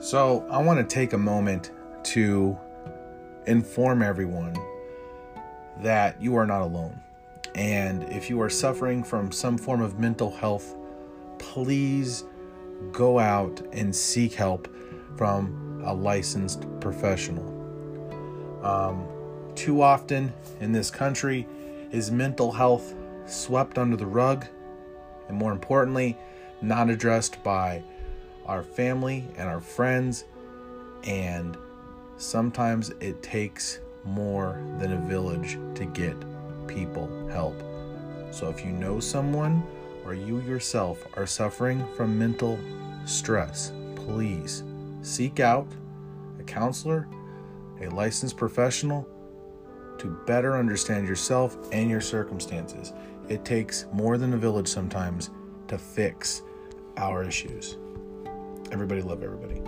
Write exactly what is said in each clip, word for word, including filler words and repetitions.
So I want to take a moment to inform everyone that you are not alone. And if you are suffering from some form of mental health, please go out and seek help from a licensed professional. Um, too often in this country is mental health swept under the rug, and more importantly, not addressed by our family and our friends. And sometimes it takes more than a village to get people help. So if you know someone or you yourself are suffering from mental stress, please seek out a counselor, a licensed professional, to better understand yourself and your circumstances. It takes more than a village sometimes to fix our issues. Everybody love everybody.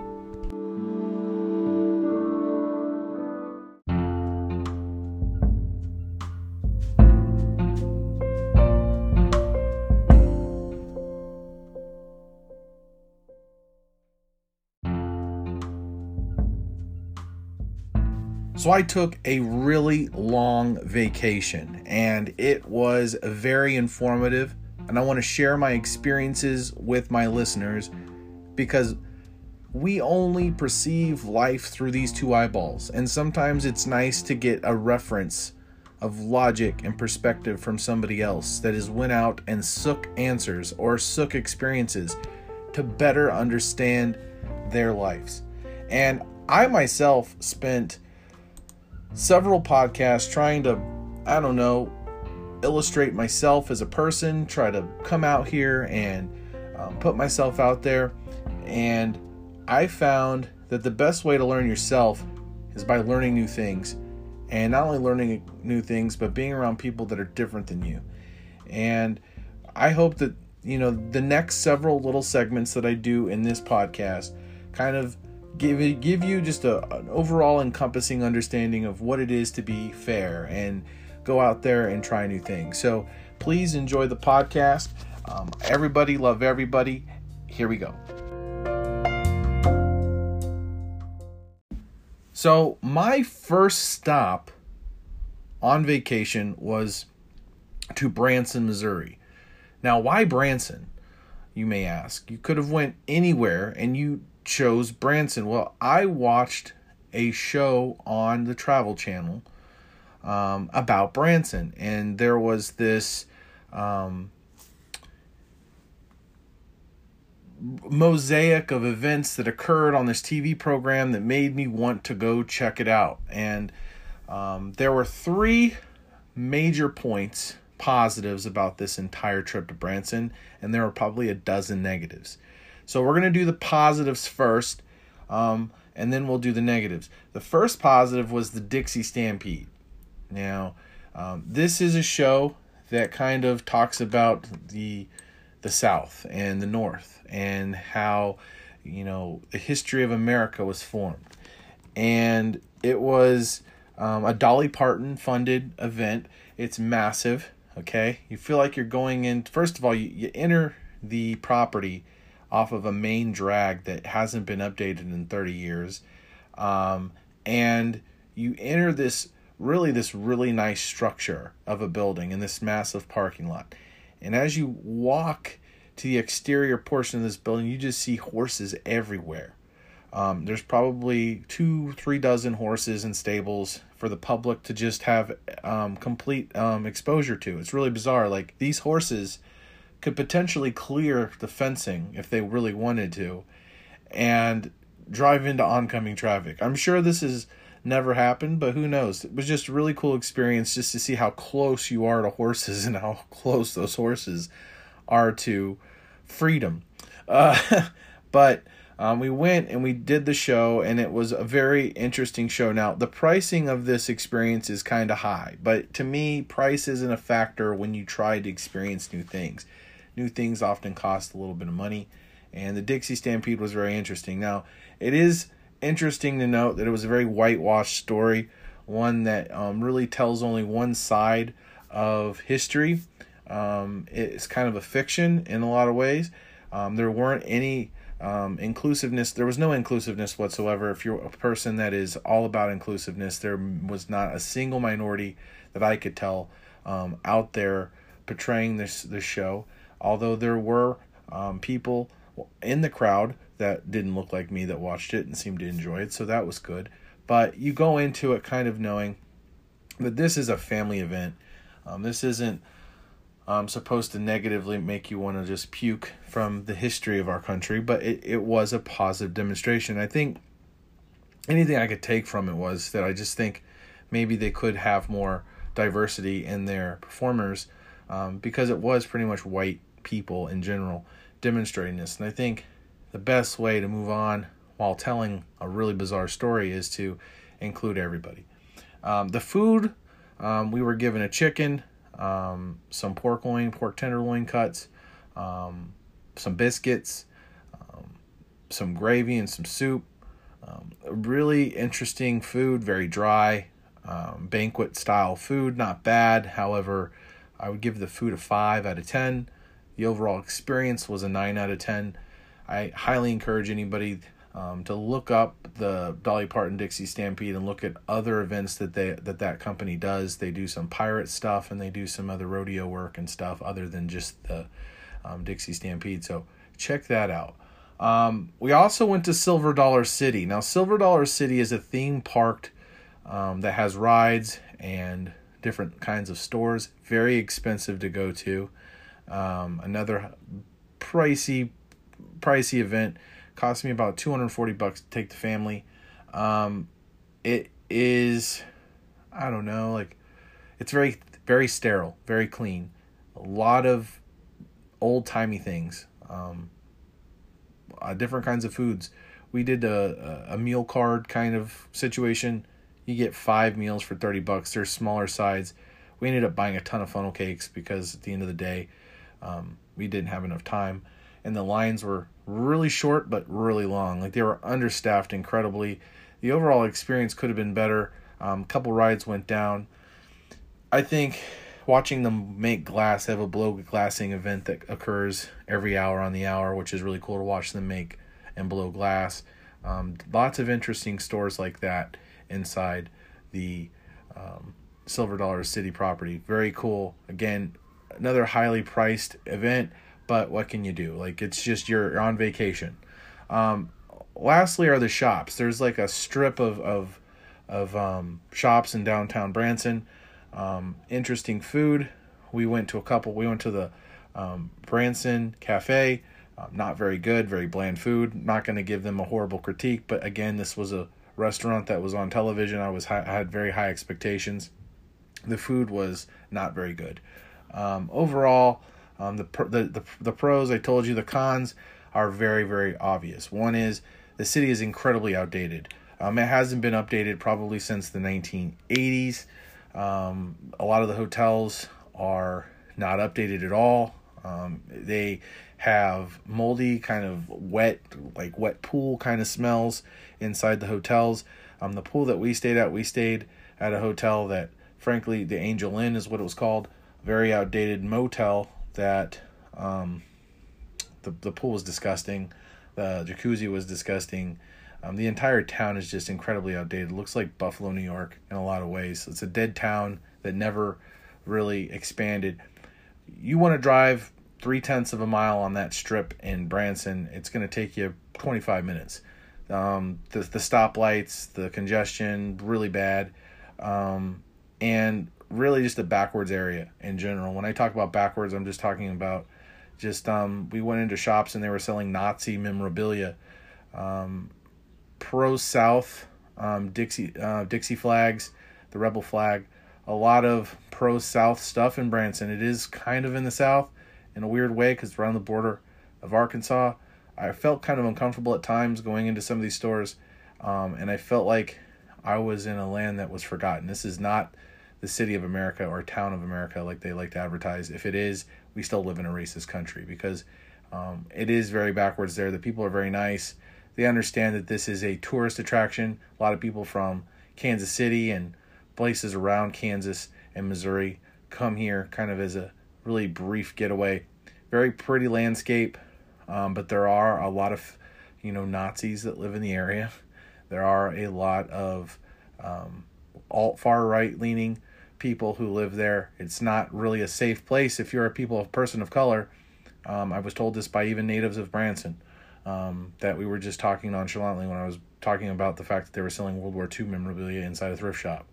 So I took a really long vacation, and it was very informative, and I want to share my experiences with my listeners because we only perceive life through these two eyeballs, and sometimes it's nice to get a reference of logic and perspective from somebody else that has went out and sook answers or sook experiences to better understand their lives. And I myself spent several podcasts trying to, I don't know, illustrate myself as a person, try to come out here and um, put myself out there. And I found that the best way to learn yourself is by learning new things. And not only learning new things, but being around people that are different than you. And I hope that, you know, the next several little segments that I do in this podcast kind of Give give you just a, an overall encompassing understanding of what it is to be fair and go out there and try new things. So please enjoy the podcast. Um, everybody love everybody. Here we go. So my first stop on vacation was to Branson, Missouri. Now, why Branson, you may ask? You could have went anywhere, and you chose Branson. Well, I watched a show on the Travel Channel um, about Branson, and there was this um, mosaic of events that occurred on this T V program that made me want to go check it out. And um, there were three major points, positives about this entire trip to Branson, and there were probably a dozen negatives. So we're going to do the positives first, um, and then we'll do the negatives. The first positive was the Dixie Stampede. Now, um, this is a show that kind of talks about the the South and the North and how, you know, the history of America was formed. And it was um, a Dolly Parton funded event. It's massive, okay? You feel like you're going in. First of all, you, you enter the property off of a main drag that hasn't been updated in thirty years. Um, and you enter this really, this really nice structure of a building in this massive parking lot. And as you walk to the exterior portion of this building, you just see horses everywhere. Um, there's probably two, three dozen horses in stables for the public to just have um, complete um, exposure to. It's really bizarre. Like, these horses could potentially clear the fencing if they really wanted to and drive into oncoming traffic. I'm sure this has never happened, but who knows? It was just a really cool experience just to see how close you are to horses and how close those horses are to freedom. Uh, but um, we went and we did the show, and it was a very interesting show. Now, the pricing of this experience is kind of high, but to me, price isn't a factor when you try to experience new things. New things often cost a little bit of money, and the Dixie Stampede was very interesting. Now, it is interesting to note that it was a very whitewashed story, one that um, really tells only one side of history. Um, it's kind of a fiction in a lot of ways. Um, there weren't any Um, inclusiveness, there was no inclusiveness whatsoever. If you're a person that is all about inclusiveness, there was not a single minority that I could tell um, out there portraying this, this show. Although there were um, people in the crowd that didn't look like me that watched it and seemed to enjoy it, so that was good. But you go into it kind of knowing that this is a family event. Um, this isn't um, supposed to negatively make you want to just puke from the history of our country, but it, it was a positive demonstration. I think anything I could take from it was that I just think maybe they could have more diversity in their performers, um, because it was pretty much white people in general demonstrating this. And I think the best way to move on while telling a really bizarre story is to include everybody. Um, the food, um, we were given a chicken, um, some pork loin, pork tenderloin cuts, um, some biscuits, um, some gravy and some soup. Um, really interesting food, very dry, um, banquet style food, not bad. However, I would give the food a five out of ten. The overall experience was a nine out of ten. I highly encourage anybody um, to look up the Dolly Parton Dixie Stampede and look at other events that they that that company does. They do some pirate stuff and they do some other rodeo work and stuff other than just the um, Dixie Stampede. So check that out. Um, we also went to Silver Dollar City. Now, Silver Dollar City is a theme park um, that has rides and different kinds of stores. Very expensive to go to. Um, another pricey pricey event. Cost me about two hundred forty bucks to take the family. Um, it is, I don't know, like, it's very, very sterile, very clean. A lot of old timey things, um, uh, different kinds of foods. We did a, a meal card kind of situation. You get five meals for thirty bucks. They're smaller sides. We ended up buying a ton of funnel cakes because at the end of the day, um, we didn't have enough time. And the lines were really short, but really long. Like, they were understaffed incredibly. The overall experience could have been better. Um, a couple rides went down. I think watching them make glass, have a blow glassing event that occurs every hour on the hour, which is really cool to watch them make and blow glass. Um, lots of interesting stores like that inside the um, Silver Dollar City property. Very cool. Again, another highly priced event. But what can you do? Like, it's just you're on vacation. Um, lastly are the shops. There's like a strip of of, of um, shops in downtown Branson. Um, interesting food. We went to a couple. We went to the um, Branson Cafe. Um, not very good. Very bland food. Not going to give them a horrible critique. But again, this was a restaurant that was on television. I was high, I had very high expectations. The food was not very good. Um, overall... Um, the, the the the pros, I told you, the cons are very, very obvious. One is the city is incredibly outdated. Um, it hasn't been updated probably since the nineteen eighties. Um, a lot of the hotels are not updated at all. Um, they have moldy, kind of wet, like wet pool kind of smells inside the hotels. Um, the pool that we stayed at, we stayed at a hotel that, frankly, the Angel Inn is what it was called. Very outdated motel. That um, the the pool was disgusting, the jacuzzi was disgusting. Um, the entire town is just incredibly outdated. It looks like Buffalo, New York, in a lot of ways. It's a dead town that never really expanded. You want to drive three tenths of a mile on that strip in Branson, it's going to take you twenty-five minutes. Um, the the stoplights, the congestion, really bad, um, and. Really just a backwards area in general. When I talk about backwards, I'm just talking about just, um, we went into shops and they were selling Nazi memorabilia, um, pro South, um, Dixie, uh, Dixie flags, the rebel flag, a lot of pro South stuff in Branson. It is kind of in the South in a weird way, 'cause it's around the border of Arkansas. I felt kind of uncomfortable at times going into some of these stores. Um, and I felt like I was in a land that was forgotten. This is not the city of America or town of America like they like to advertise. If it is, we still live in a racist country because um, it is very backwards there. The people are very nice. They understand that this is a tourist attraction. A lot of people from Kansas City and places around Kansas and Missouri come here kind of as a really brief getaway. Very pretty landscape, um, but there are a lot of you know, Nazis that live in the area. There are a lot of um, alt far right leaning people who live there. It's not really a safe place if you're a people of person of color. Um, I was told this by even natives of Branson, um, that we were just talking nonchalantly when I was talking about the fact that they were selling World War Two memorabilia inside a thrift shop.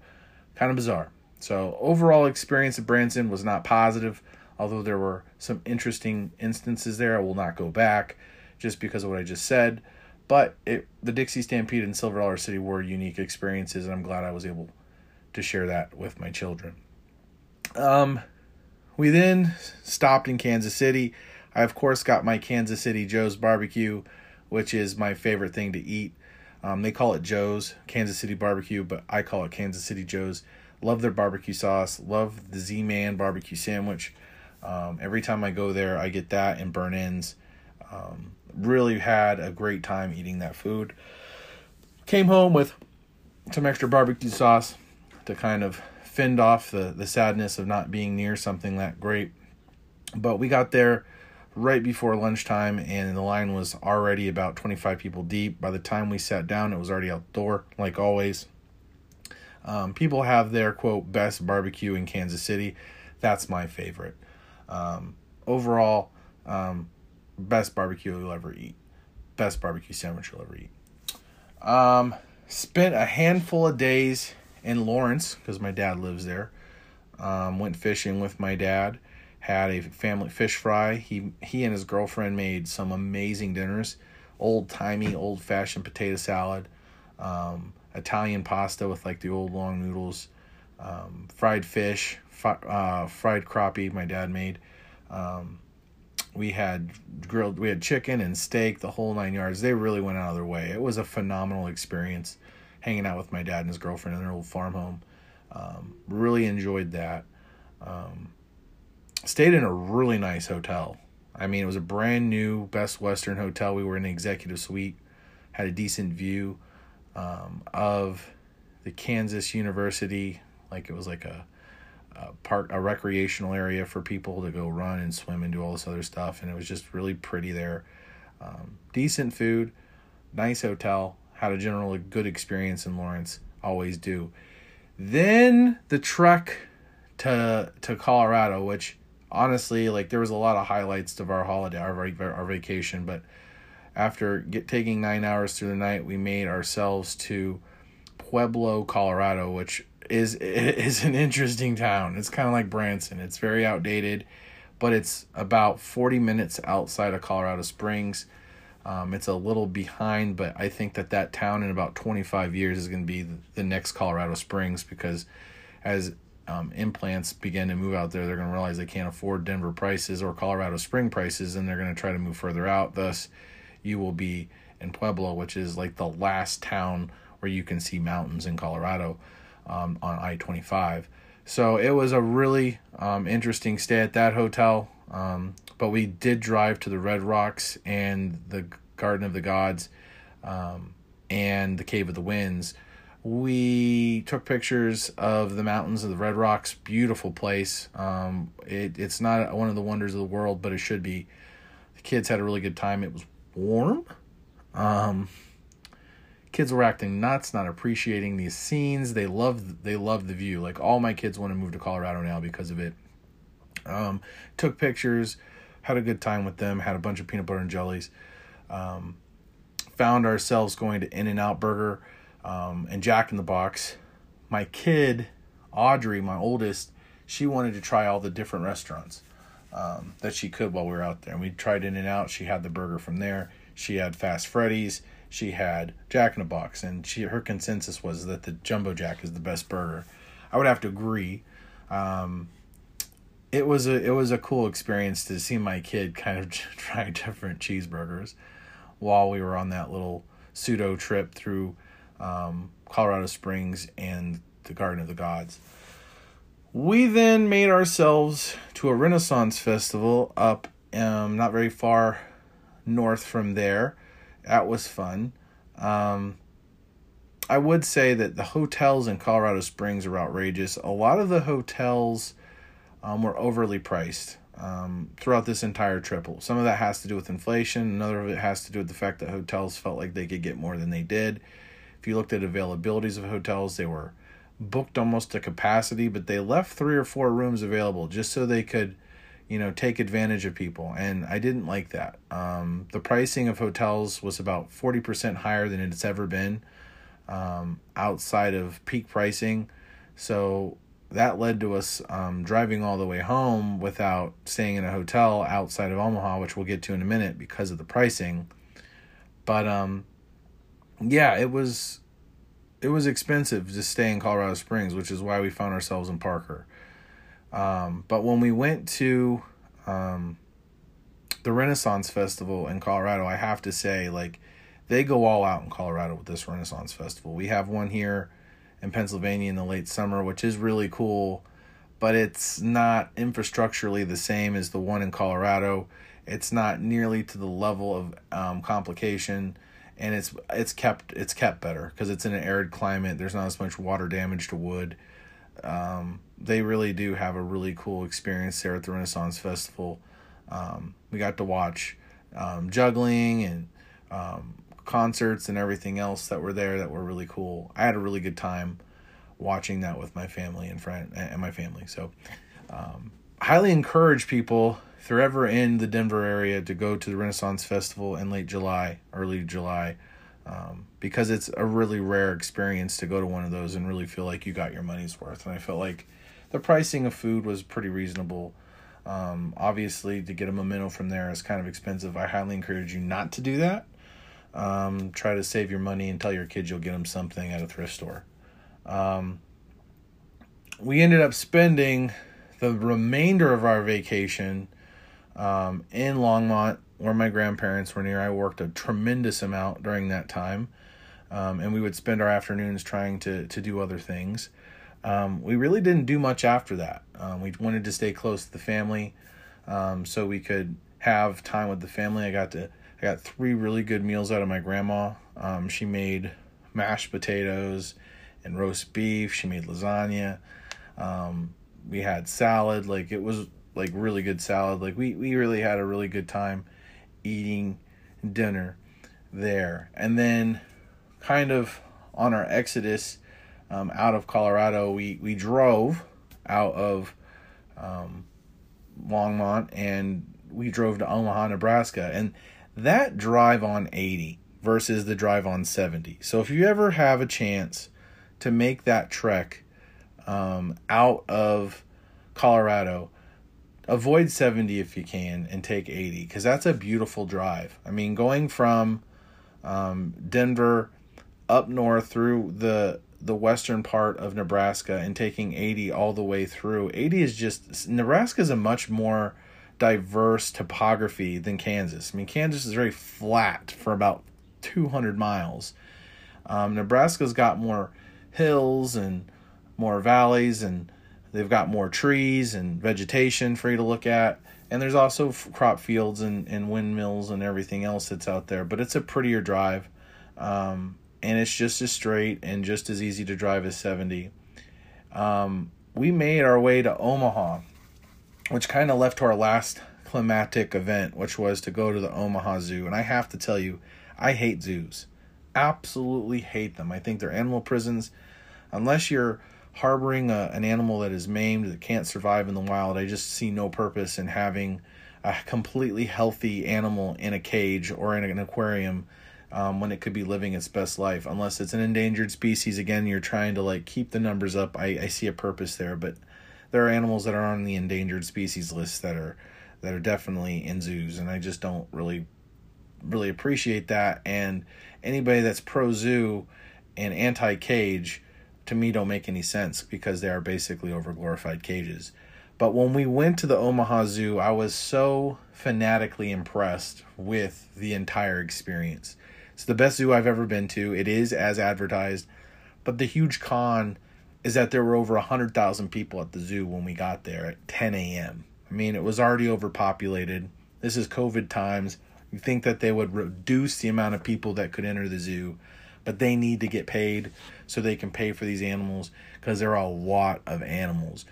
Kind of bizarre. So overall experience at Branson was not positive, although there were some interesting instances there. I will not go back just because of what I just said, but it, the Dixie Stampede and Silver Dollar City were unique experiences, and I'm glad I was able to share that with my children. Um, we then stopped in Kansas City. I, of course, got my Kansas City Joe's Barbecue, which is my favorite thing to eat. Um, they call it Joe's Kansas City Bar-B-Que, but I call it Kansas City Joe's. Love their barbecue sauce. Love the Z-Man barbecue sandwich. Um, every time I go there, I get that and burnt ends. Um, really had a great time eating that food. Came home with some extra barbecue sauce to kind of fend off the, the sadness of not being near something that great. But we got there right before lunchtime, and the line was already about twenty-five people deep. By the time we sat down, it was already outdoor, like always. Um, people have their, quote, best barbecue in Kansas City. That's my favorite. Um, overall, um, best barbecue you'll ever eat. Best barbecue sandwich you'll ever eat. Um, spent a handful of days in Lawrence because my dad lives there. Um, went fishing with my dad. Had a family fish fry. He he and his girlfriend made some amazing dinners. Old-timey, old-fashioned potato salad. Um, Italian pasta with like the old long noodles. Um, fried fish. Uh, fried crappie my dad made. Um, we had grilled, we had chicken and steak, the whole nine yards. They really went out of their way. It was a phenomenal experience hanging out with my dad and his girlfriend in their old farm home. Um, really enjoyed that. Um, stayed in a really nice hotel. I mean, it was a brand new Best Western hotel. We were in the executive suite, had a decent view um, of the Kansas University. Like it was like a Uh, park, a recreational area for people to go run and swim and do all this other stuff, and it was just really pretty there. Um, decent food, nice hotel, had a generally good experience in Lawrence, always do. Then the trek to to Colorado, which honestly, like there was a lot of highlights of our holiday, our our vacation, but after get, taking nine hours through the night, we made ourselves to Pueblo, Colorado, which is is an interesting town. It's kind of like Branson. It's very outdated, but it's about forty minutes outside of Colorado Springs. Um, it's a little behind, but I think that that town in about twenty-five years is going to be the next Colorado Springs, because as um, implants begin to move out there, they're going to realize they can't afford Denver prices or Colorado Spring prices, and they're going to try to move further out. Thus, you will be in Pueblo, which is like the last town where you can see mountains in Colorado. Um, on I twenty-five. So it was a really um, interesting stay at that hotel. Um, but we did drive to the Red Rocks and the Garden of the Gods um, and the Cave of the Winds. We took pictures of the mountains of the Red Rocks. Beautiful place. Um, it, it's not one of the wonders of the world, but it should be. The kids had a really good time. It was warm. Um Kids were acting nuts, not appreciating these scenes. They loved, they loved the view. Like, all my kids want to move to Colorado now because of it. Um, took pictures, had a good time with them, had a bunch of peanut butter and jellies. Um, found ourselves going to In-N-Out Burger um, and Jack in the Box. My kid, Audrey, my oldest, she wanted to try all the different restaurants um, that she could while we were out there. And we tried In-N-Out. She had the burger from there. She had Fast Freddy's. She had Jack in the Box, and she her consensus was that the Jumbo Jack is the best burger. I would have to agree. Um, it was a it was a cool experience to see my kid kind of try different cheeseburgers while we were on that little pseudo trip through um, Colorado Springs and the Garden of the Gods. We then made ourselves to a Renaissance Festival up um, not very far north from there. That was fun. Um, I would say that the hotels in Colorado Springs are outrageous. A lot of the hotels um, were overly priced. um, throughout this entire triple. Some of that has to do with inflation. Another of it has to do with the fact that hotels felt like they could get more than they did. If you looked at availabilities of hotels, they were booked almost to capacity, but they left three or four rooms available just so they could, you know, take advantage of people. And I didn't like that. Um, the pricing of hotels was about forty percent higher than it's ever been, um, outside of peak pricing. So that led to us um, driving all the way home without staying in a hotel outside of Omaha, which we'll get to in a minute because of the pricing. But um, yeah, it was it was expensive to stay in Colorado Springs, which is why we found ourselves in Parker. Um, but when we went to um, the Renaissance Festival in Colorado, I have to say, like, they go all out in Colorado with this Renaissance Festival. We have one here in Pennsylvania in the late summer, which is really cool, but it's not infrastructurally the same as the one in Colorado. It's not nearly to the level of um, complication, and it's it's kept it's kept better because it's in an arid climate. There's not as much water damage to wood. Um, they really do have a really cool experience there at the Renaissance Festival. Um, we got to watch um, juggling and um, concerts and everything else that were there that were really cool. I had a really good time watching that with my family and friend and my family. So, um, highly encourage people if they're ever in the Denver area to go to the Renaissance Festival in late July, early July, um, because it's a really rare experience to go to one of those and really feel like you got your money's worth. And I felt like the pricing of food was pretty reasonable. Um, obviously to get a memento from there is kind of expensive. I highly encourage you not to do that. Um, try to save your money and tell your kids you'll get them something at a thrift store. Um, we ended up spending the remainder of our vacation um, in Longmont, where my grandparents were near. I worked a tremendous amount during that time, um, and we would spend our afternoons trying to, to do other things. Um, we really didn't do much after that. Um, we wanted to stay close to the family um, so we could have time with the family. I got to I got three really good meals out of my grandma. Um, she made mashed potatoes and roast beef. She made lasagna. Um, we had salad. Like, it was like really good salad. Like, we, we really had a really good time eating dinner there. And then kind of on our exodus um, out of Colorado, we, we drove out of um, Longmont and we drove to Omaha, Nebraska. And that drive on eighty versus the drive on seventy. So if you ever have a chance to make that trek um, out of Colorado, avoid seventy if you can and take eighty, because that's a beautiful drive. I mean, going from um, Denver up north through the the western part of Nebraska and taking eighty all the way through, eighty is just, Nebraska is a much more diverse topography than Kansas. I mean, Kansas is very flat for about two hundred miles. Um, Nebraska's got more hills and more valleys, and they've got more trees and vegetation for you to look at. And there's also crop fields and, and windmills and everything else that's out there, but it's a prettier drive. Um, and it's just as straight and just as easy to drive as seventy. Um, we made our way to Omaha, which kind of left to our last climatic event, which was to go to the Omaha Zoo. And I have to tell you, I hate zoos. Absolutely hate them. I think they're animal prisons. Unless you're harboring a, an animal that is maimed, that can't survive in the wild, I just see no purpose in having a completely healthy animal in a cage or in an aquarium um, when it could be living its best life. Unless it's an endangered species. Again, you're trying to like keep the numbers up. I, I see a purpose there, but there are animals that are on the endangered species list that are that are definitely in zoos, and I just don't really really appreciate that. And anybody that's pro zoo and anti cage to me don't make any sense, because they are basically over glorified cages. But when we went to the Omaha Zoo, I was so fanatically impressed with the entire experience. It's the best zoo I've ever been to. It is as advertised, but the huge con is that there were over one hundred thousand people at the zoo when we got there at ten a.m. I mean, it was already overpopulated. This is COVID times. You think that they would reduce the amount of people that could enter the zoo, but they need to get paid so they can pay for these animals, because there are a lot of animals.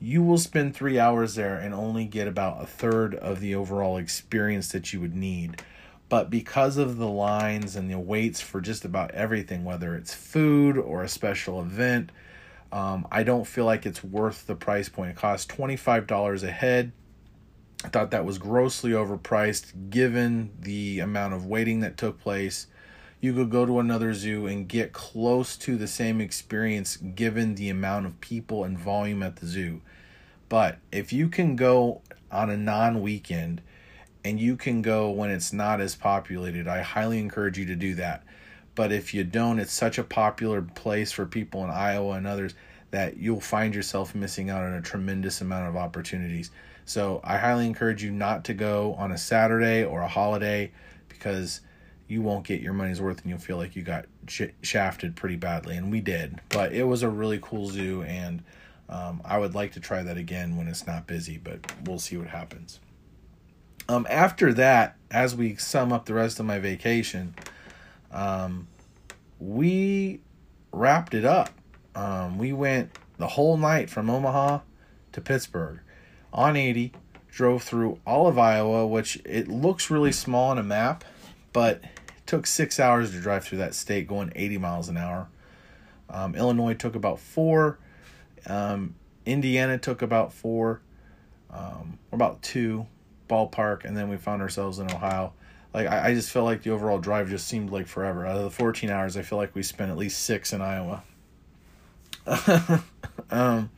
you will spend three hours there and only get about a third of the overall experience that you would need. But because of the lines and the waits for just about everything, whether it's food or a special event, um, I don't feel like it's worth the price point. It costs twenty-five dollars a head. I thought that was grossly overpriced given the amount of waiting that took place. You could go to another zoo and get close to the same experience given the amount of people and volume at the zoo. But if you can go on a non-weekend and you can go when it's not as populated, I highly encourage you to do that. But if you don't, it's such a popular place for people in Iowa and others that you'll find yourself missing out on a tremendous amount of opportunities. So I highly encourage you not to go on a Saturday or a holiday, because you won't get your money's worth and you'll feel like you got sh- shafted pretty badly. And we did. But it was a really cool zoo, and um, I would like to try that again when it's not busy, but we'll see what happens. Um, after that, as we sum up the rest of my vacation, um, we wrapped it up. Um, we went the whole night from Omaha to Pittsburgh on eighty, drove through all of Iowa, which it looks really small on a map, but it took six hours to drive through that state going eighty miles an hour. Um, Illinois took about four. Um, Indiana took about four, um, or about two ballpark. And then we found ourselves in Ohio. Like, I, I just felt like the overall drive just seemed like forever. Out of the fourteen hours, I feel like we spent at least six in Iowa. um,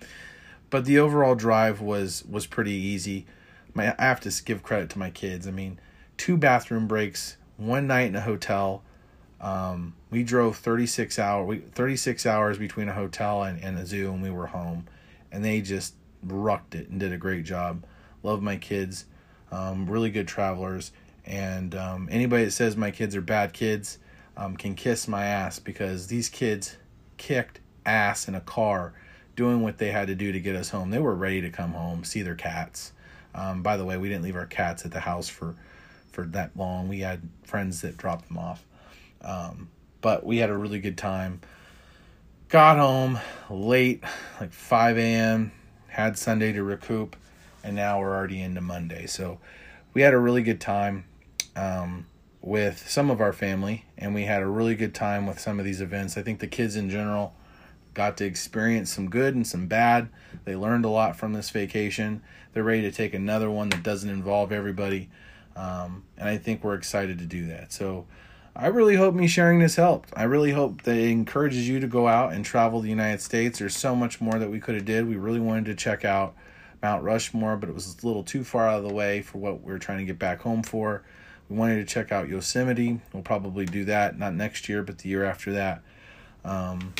but the overall drive was, was pretty easy. My, I have to give credit to my kids. I mean, two bathroom breaks, one night in a hotel. Um, we drove thirty-six hours between a hotel and, and a zoo, and we were home. And they just rocked it and did a great job. Love my kids. Um, really good travelers. And um, anybody that says my kids are bad kids um, can kiss my ass, because these kids kicked ass in a car doing what they had to do to get us home. They were ready to come home, see their cats. Um, by the way, we didn't leave our cats at the house for for that long. We had friends that dropped them off. Um, but we had a really good time. Got home late, like five a.m., had Sunday to recoup, and now we're already into Monday. So we had a really good time um, with some of our family, and we had a really good time with some of these events. I think the kids in general got to experience some good and some bad. They learned a lot from this vacation. They're ready to take another one that doesn't involve everybody. Um, and I think we're excited to do that. So I really hope me sharing this helped. I really hope that it encourages you to go out and travel the United States. There's so much more that we could have did. We really wanted to check out Mount Rushmore, but it was a little too far out of the way for what we were trying to get back home for. We wanted to check out Yosemite. We'll probably do that, not next year, but the year after that. Um,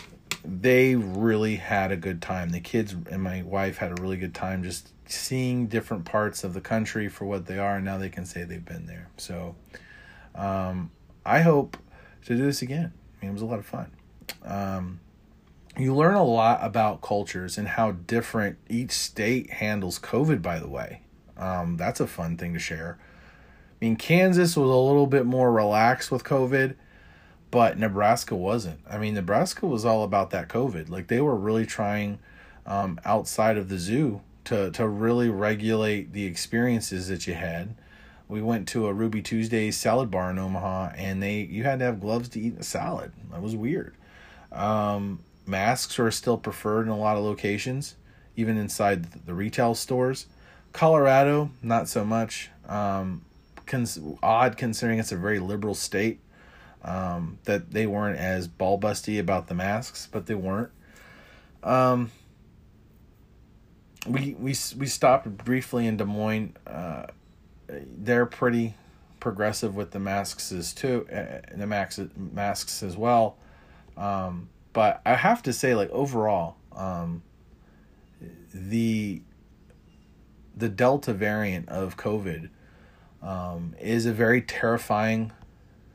they really had a good time. The kids and my wife had a really good time just seeing different parts of the country for what they are, and now they can say they've been there. So um, I hope to do this again. I mean, it was a lot of fun. Um, you learn a lot about cultures and how different each state handles COVID, by the way. Um, that's a fun thing to share. I mean, Kansas was a little bit more relaxed with COVID, but Nebraska wasn't. I mean, Nebraska was all about that COVID. Like, they were really trying um, outside of the zoo to to really regulate the experiences that you had. We went to a Ruby Tuesday salad bar in Omaha, and they you had to have gloves to eat a salad. That was weird. Um, masks are still preferred in a lot of locations, even inside the retail stores. Colorado, not so much. Um, cons- odd considering it's a very liberal state. Um, that they weren't as ball busty about the masks, but they weren't. Um, we we we stopped briefly in Des Moines. Uh, they're pretty progressive with the masks as too, uh, the max masks as well. Um, but I have to say, like overall, um, the the Delta variant of COVID um, is a very terrifying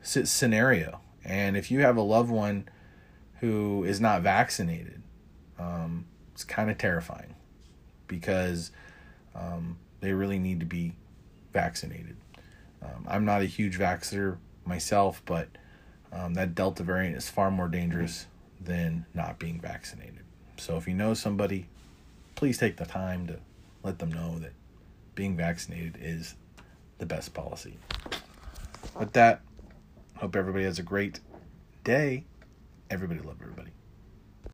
scenario. And if you have a loved one who is not vaccinated, um, it's kind of terrifying, because um, they really need to be vaccinated. Um, I'm not a huge vaxxer myself, but um, that Delta variant is far more dangerous than not being vaccinated. So if you know somebody, please take the time to let them know that being vaccinated is the best policy. With that, hope everybody has a great day. Everybody love everybody.